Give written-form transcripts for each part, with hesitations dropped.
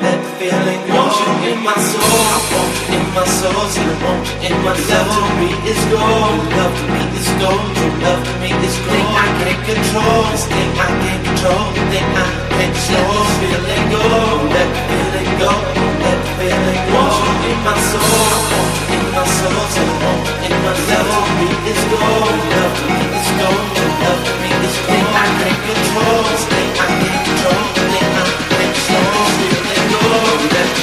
Let the feeling go. in my soul, I want in my soul, see the want in my soul. Love to me is gold, love to me is gold, true love to me is gold. Thing I can't control, this thing I can't control, thing I can't control. Let the feeling go, let the feeling go, let the feeling go. Want in my soul, I want in my soul, see the want in my soul. Love to me is gold, love to me is gold, true love to me is gold. Thing I can't control, this thing I can't control, thing I can't control. Feeling go, let the feeling go.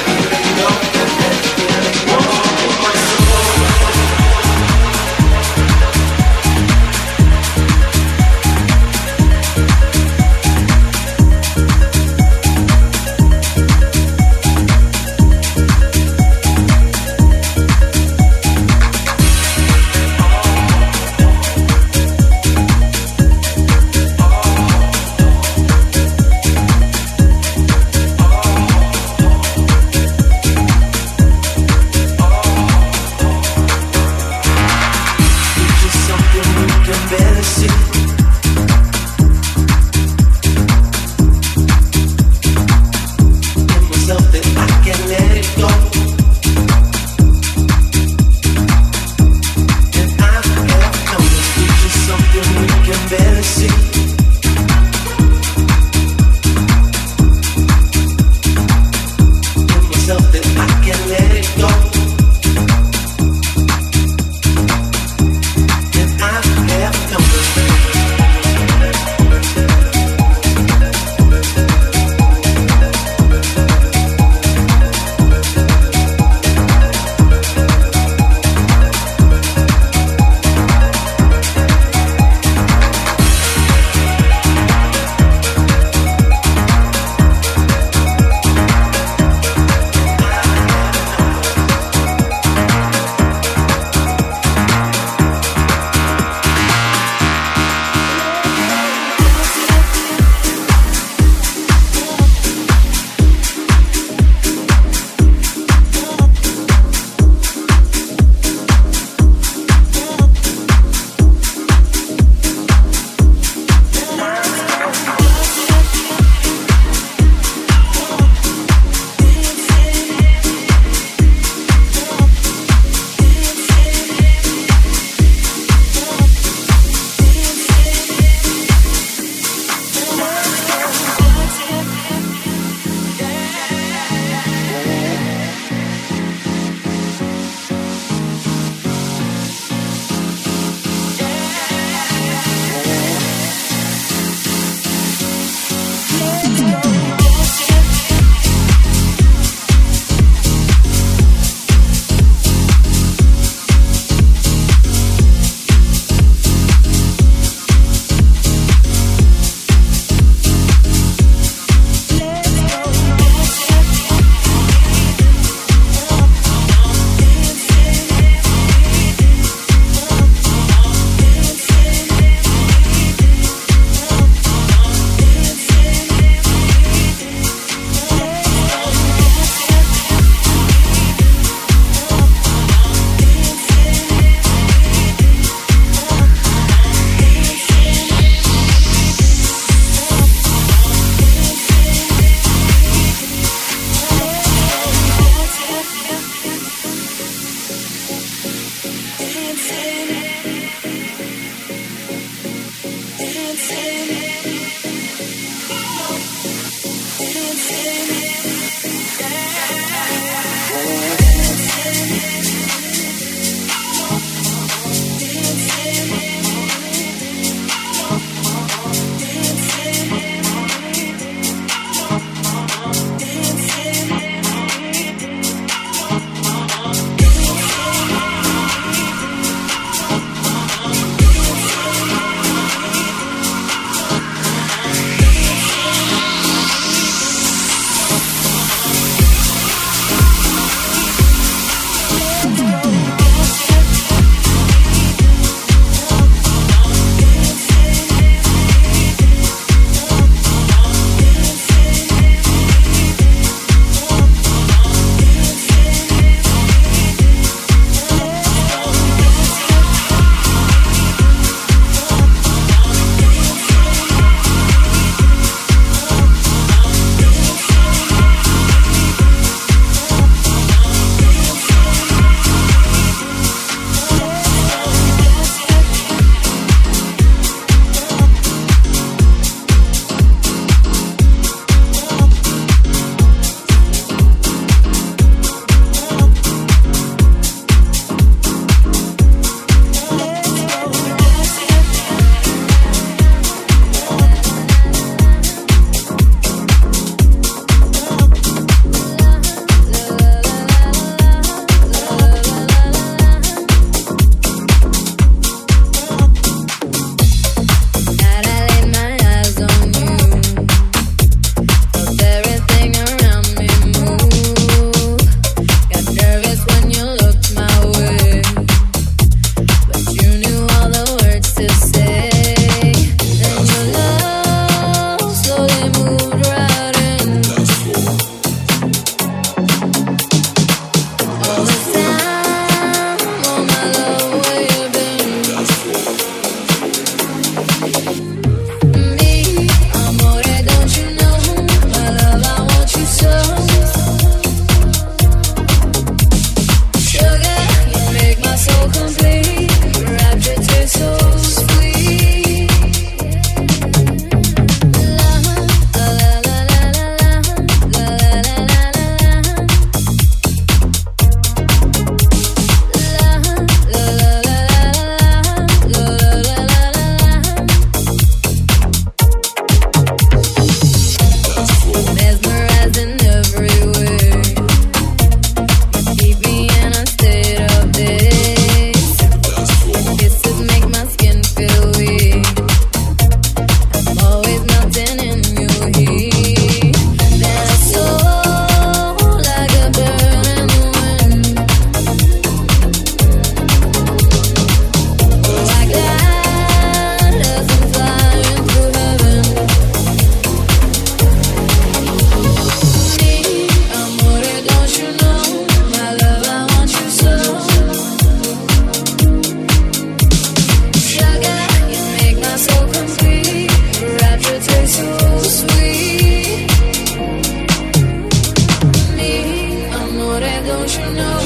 Don't you know,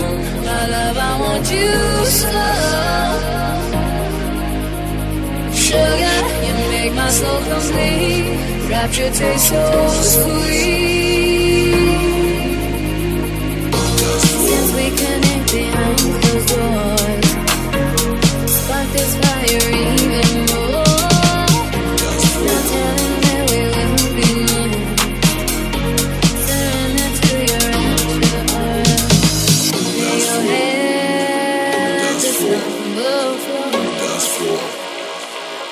my love, I want you so. Sugar, you make my soul complete. Wrapped your taste so sweet. Since we connect behind closed doors, spark this fire even more. Now telling that we will be more. Surrender to your after. Lay your head just on the floor.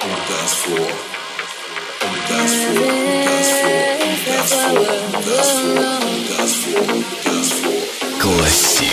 On the dance floor. On the dance floor. On the dance floor. Dance floor. Dance floor. Classic.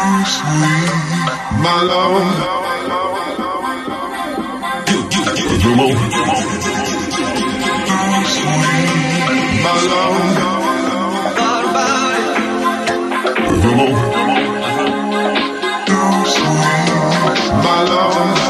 My love, you move. My love, you move. My love.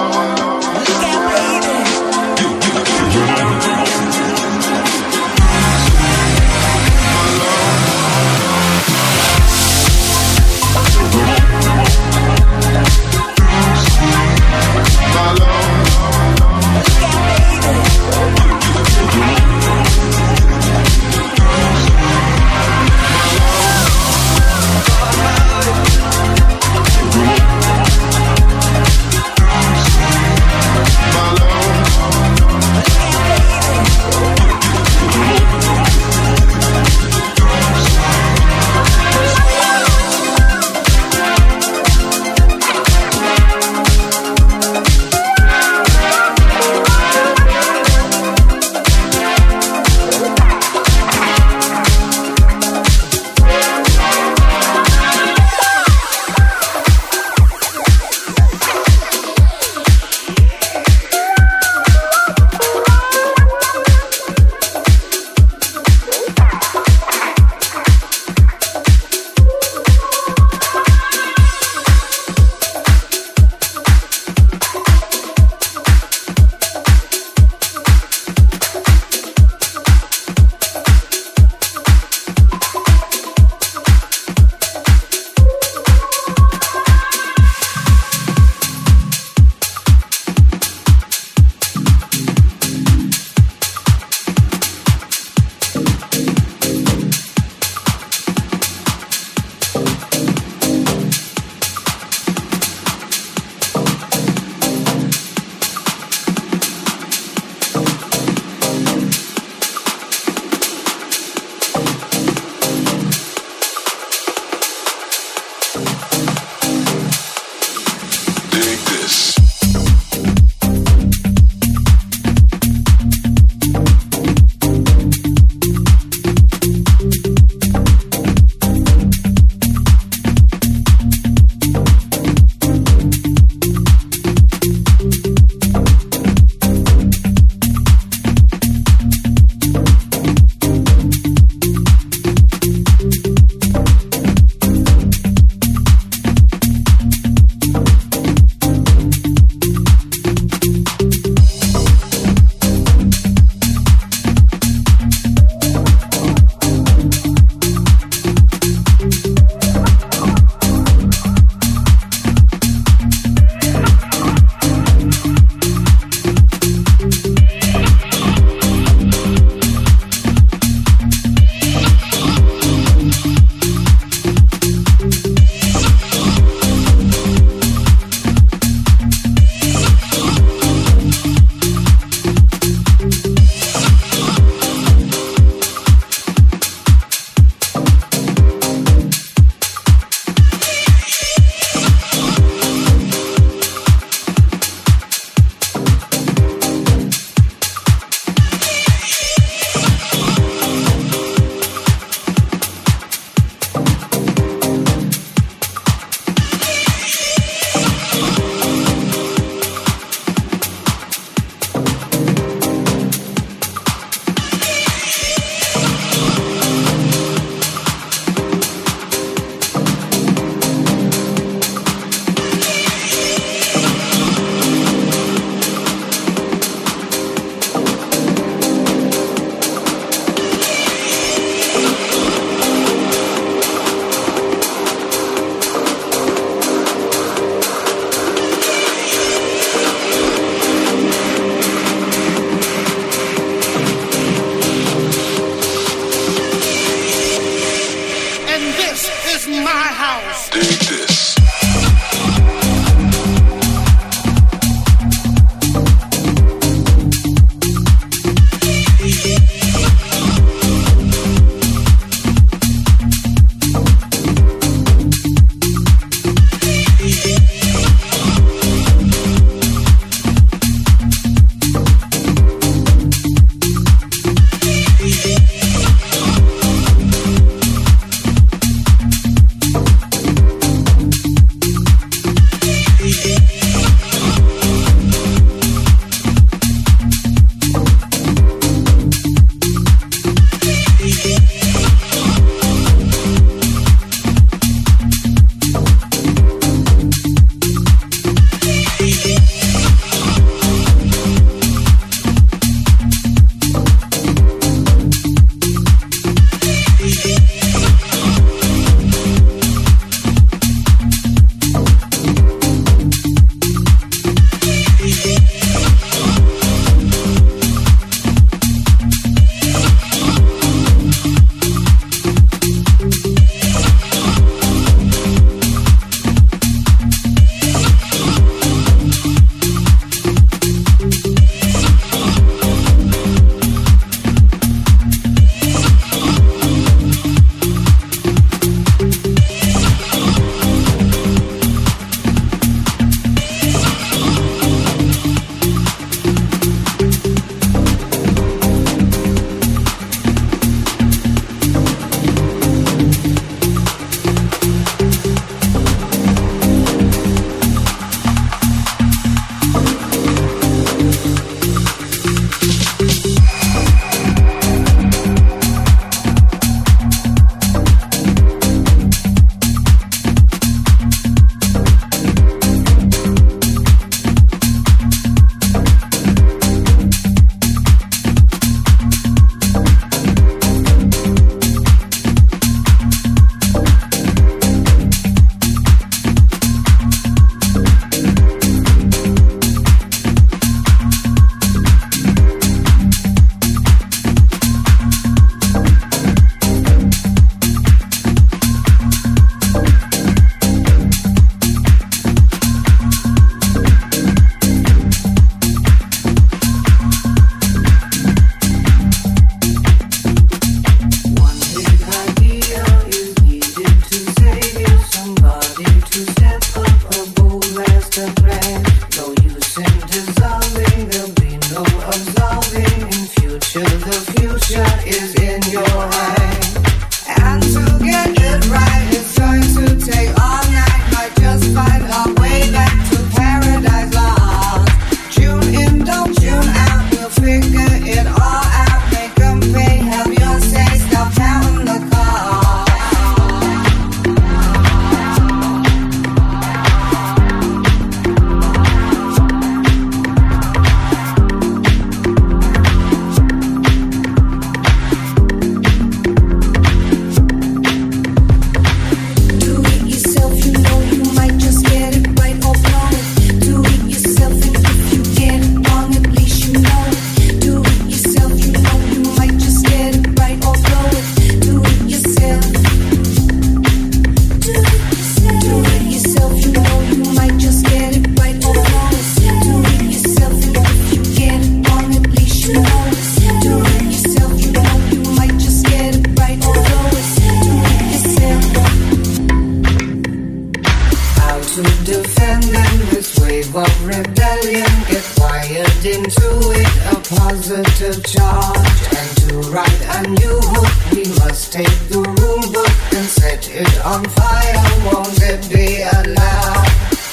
to defend them. This wave of rebellion get wired into it, a positive charge. And to write a new hook, we must take the rule book and set it on fire. Won't it be allowed?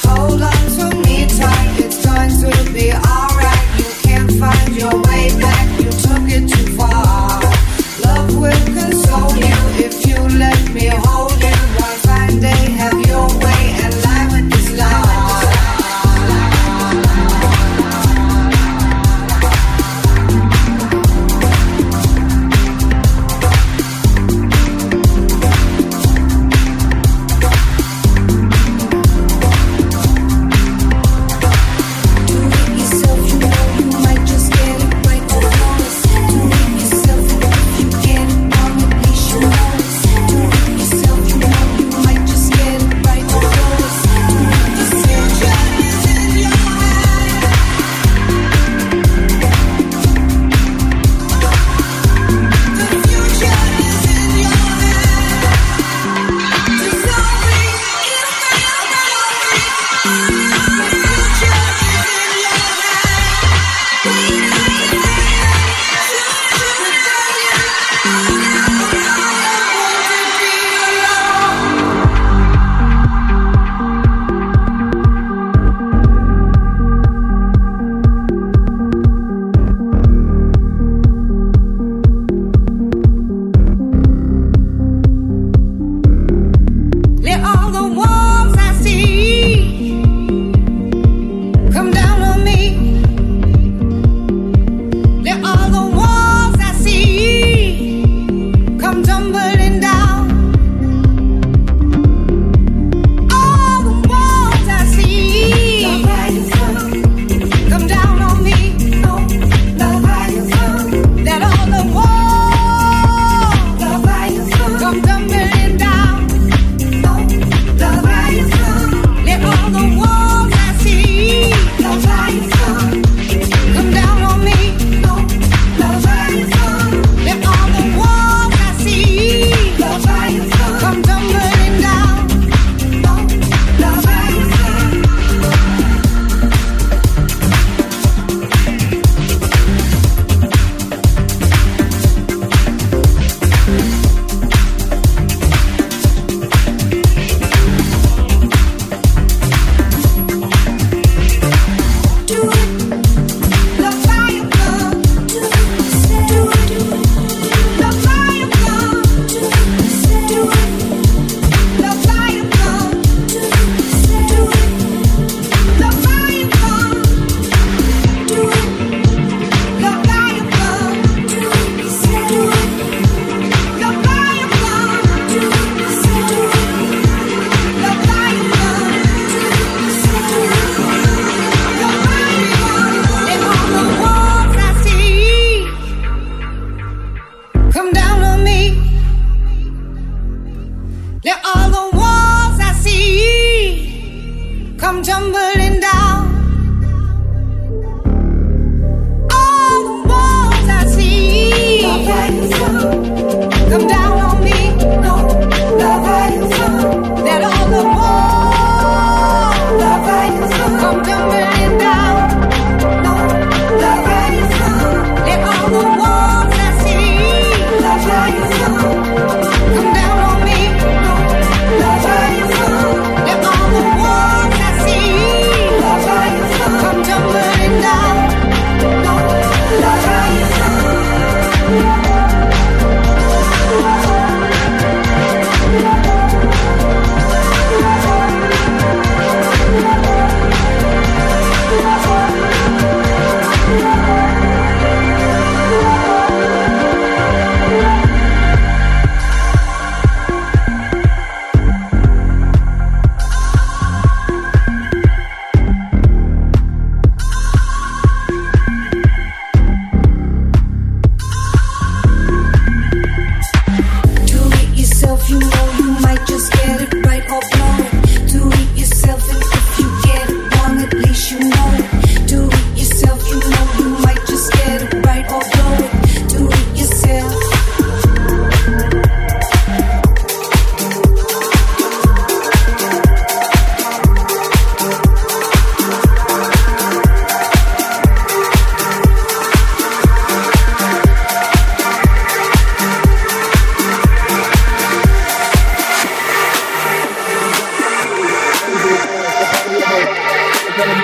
Hold on to me tight, it's going to be alright. You can't find your way back, you took it too far. Love will console you if you let me hold you. One fine day, have your way and lie with this love. Man,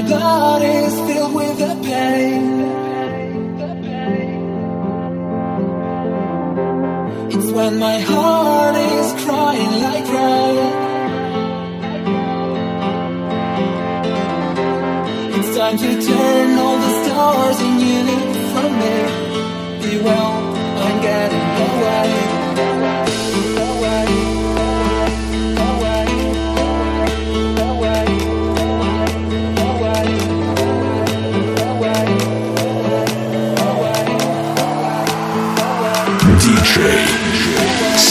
My blood is filled with the pain. It's when my heart is crying like rain. It's time to turn all the stars in unity from me. Be well, I'm getting away.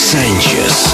Sanchez.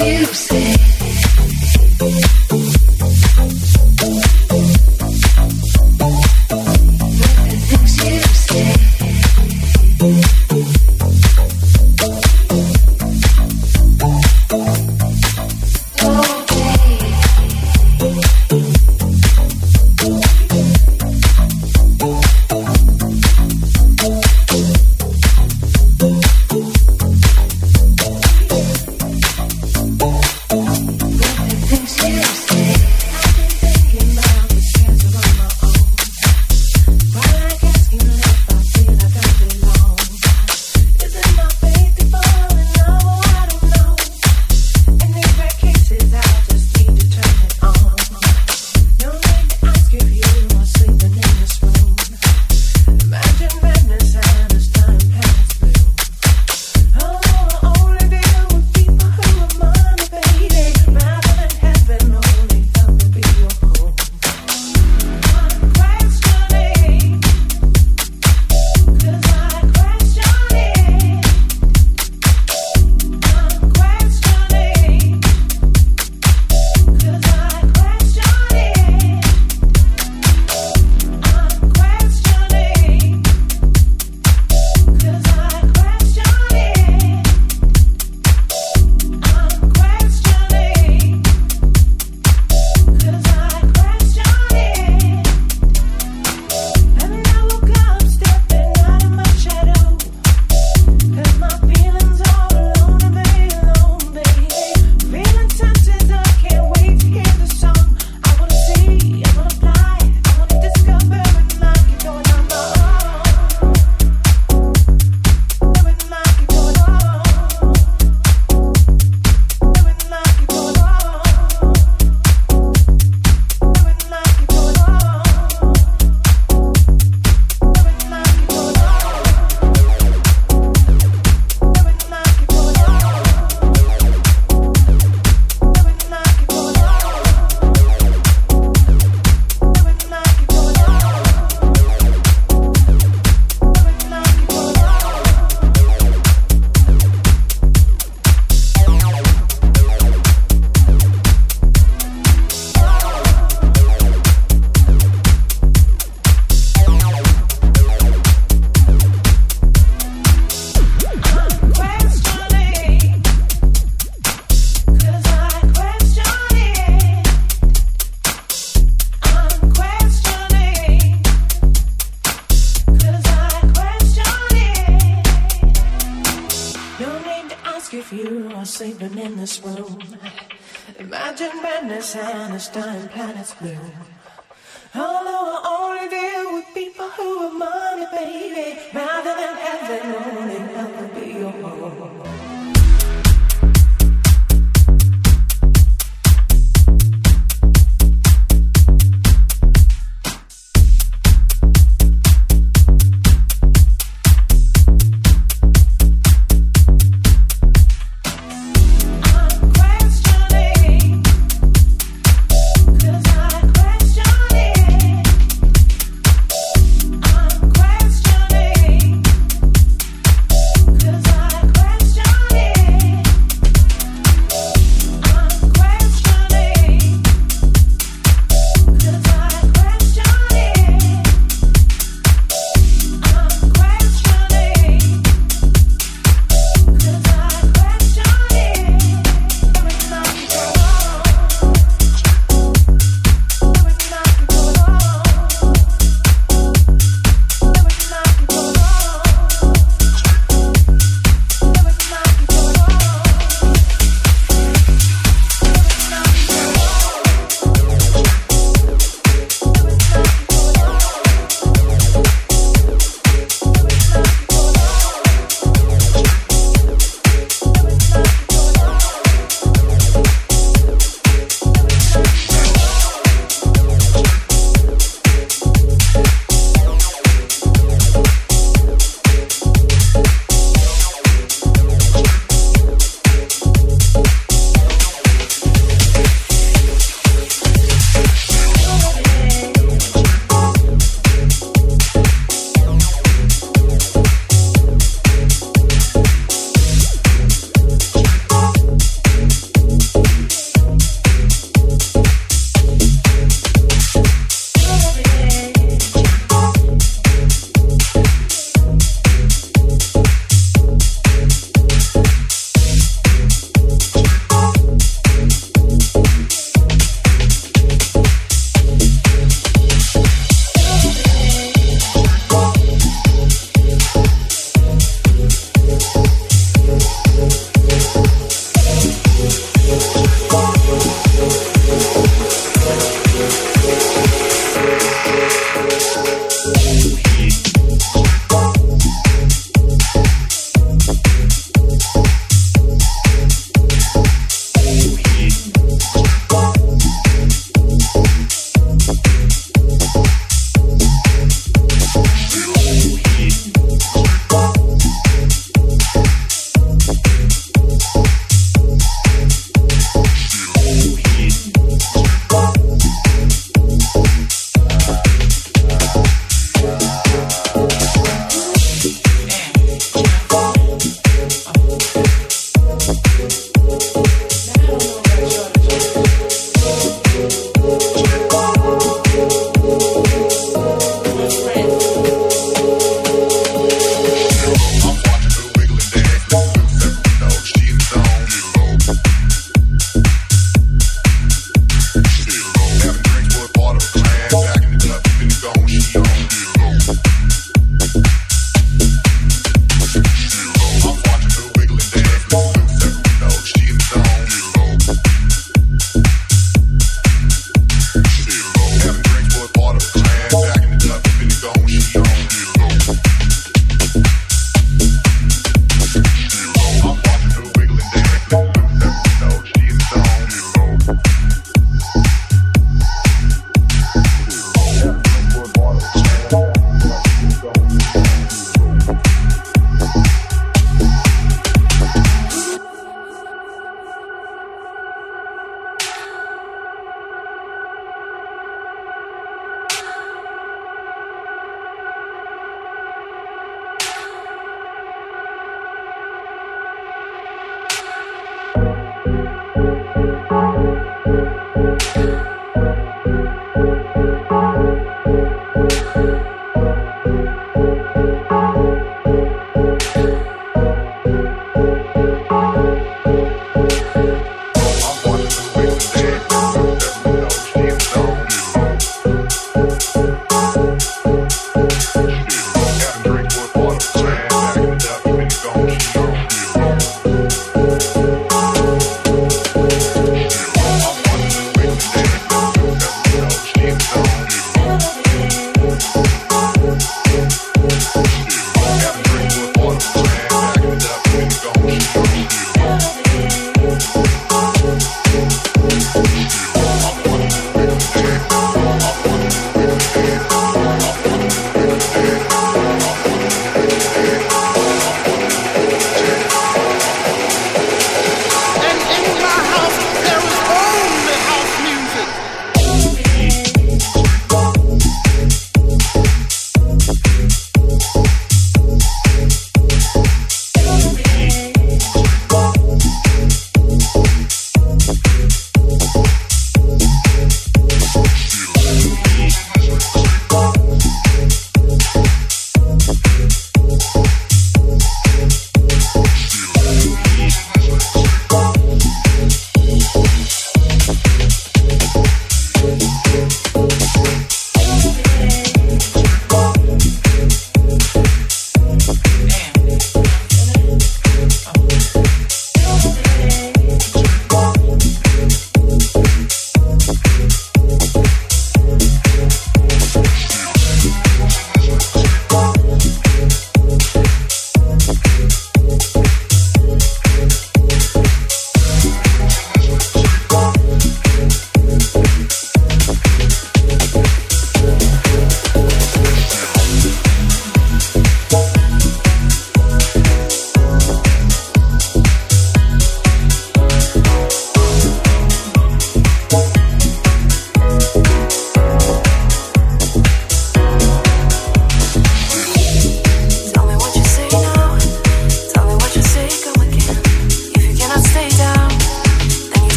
You sleeping in this room. Imagine madness and as dying planets bloom. Although I only deal with people who are money, baby, rather than heaven, only love will be your home.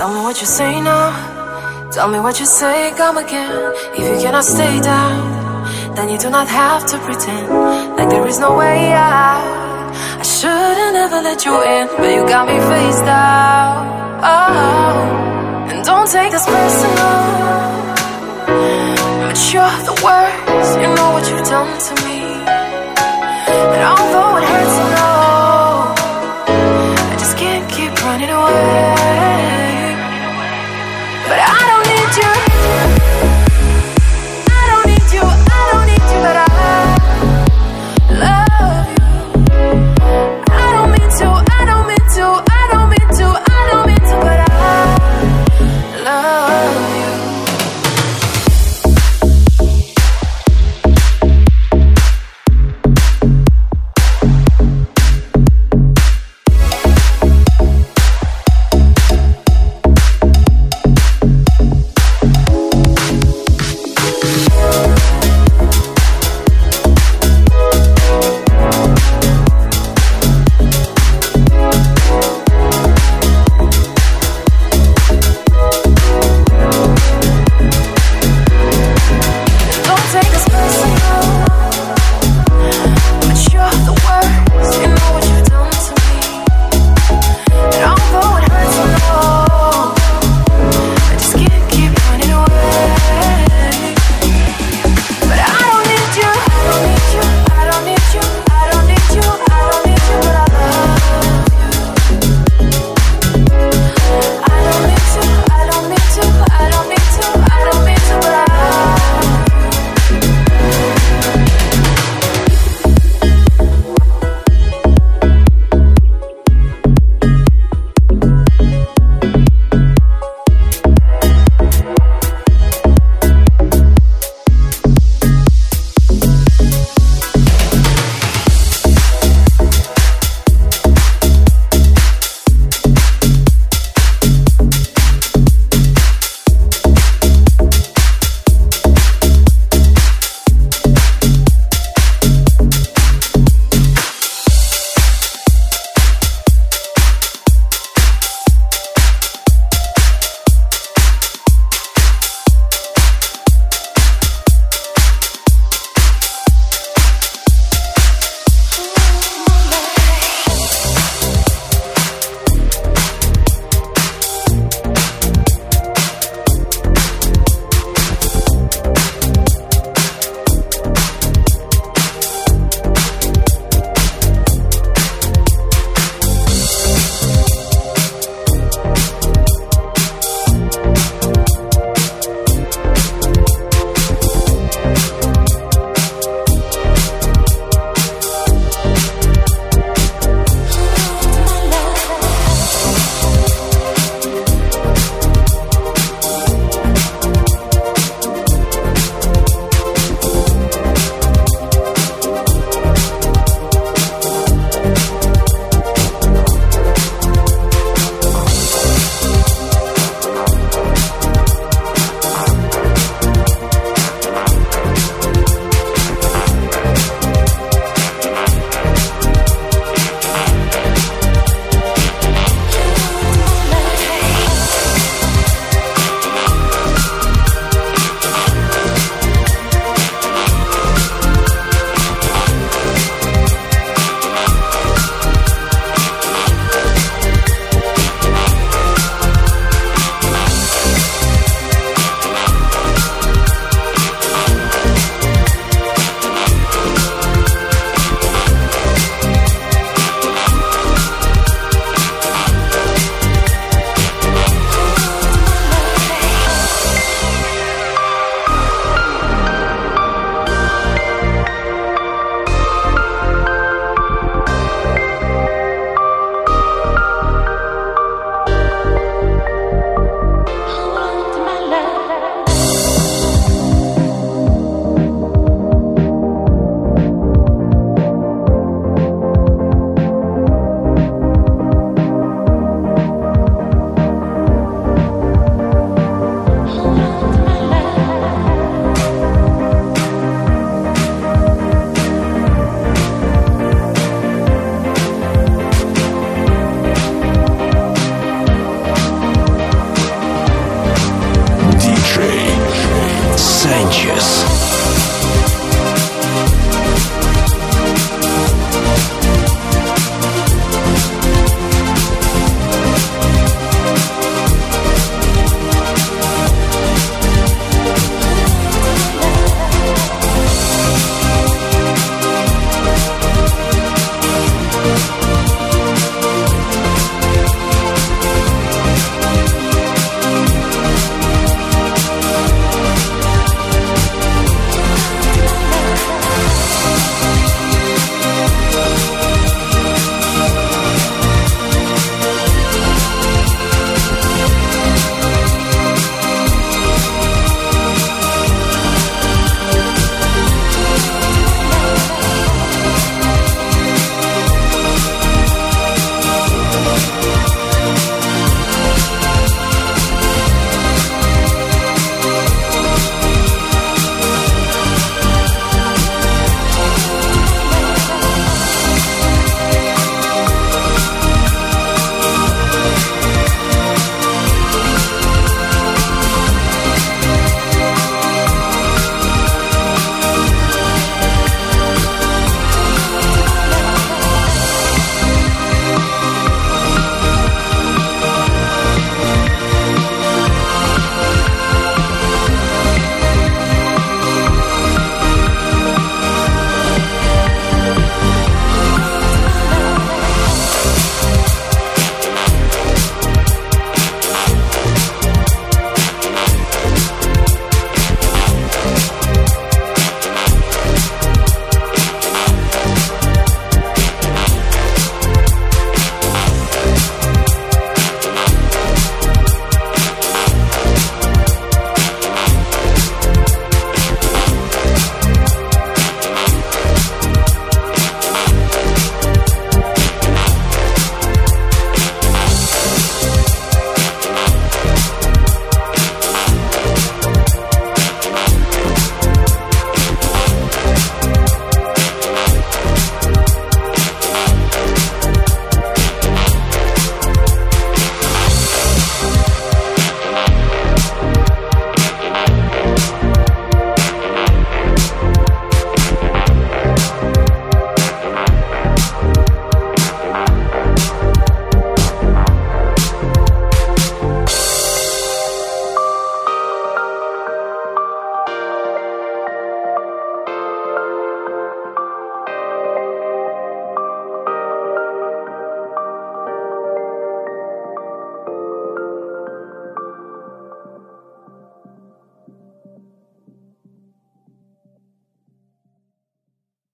Tell me what you say now. Tell me what you say, come again. If you cannot stay down, then you do not have to pretend like there is no way out. I should've never let you in, but you got me face down.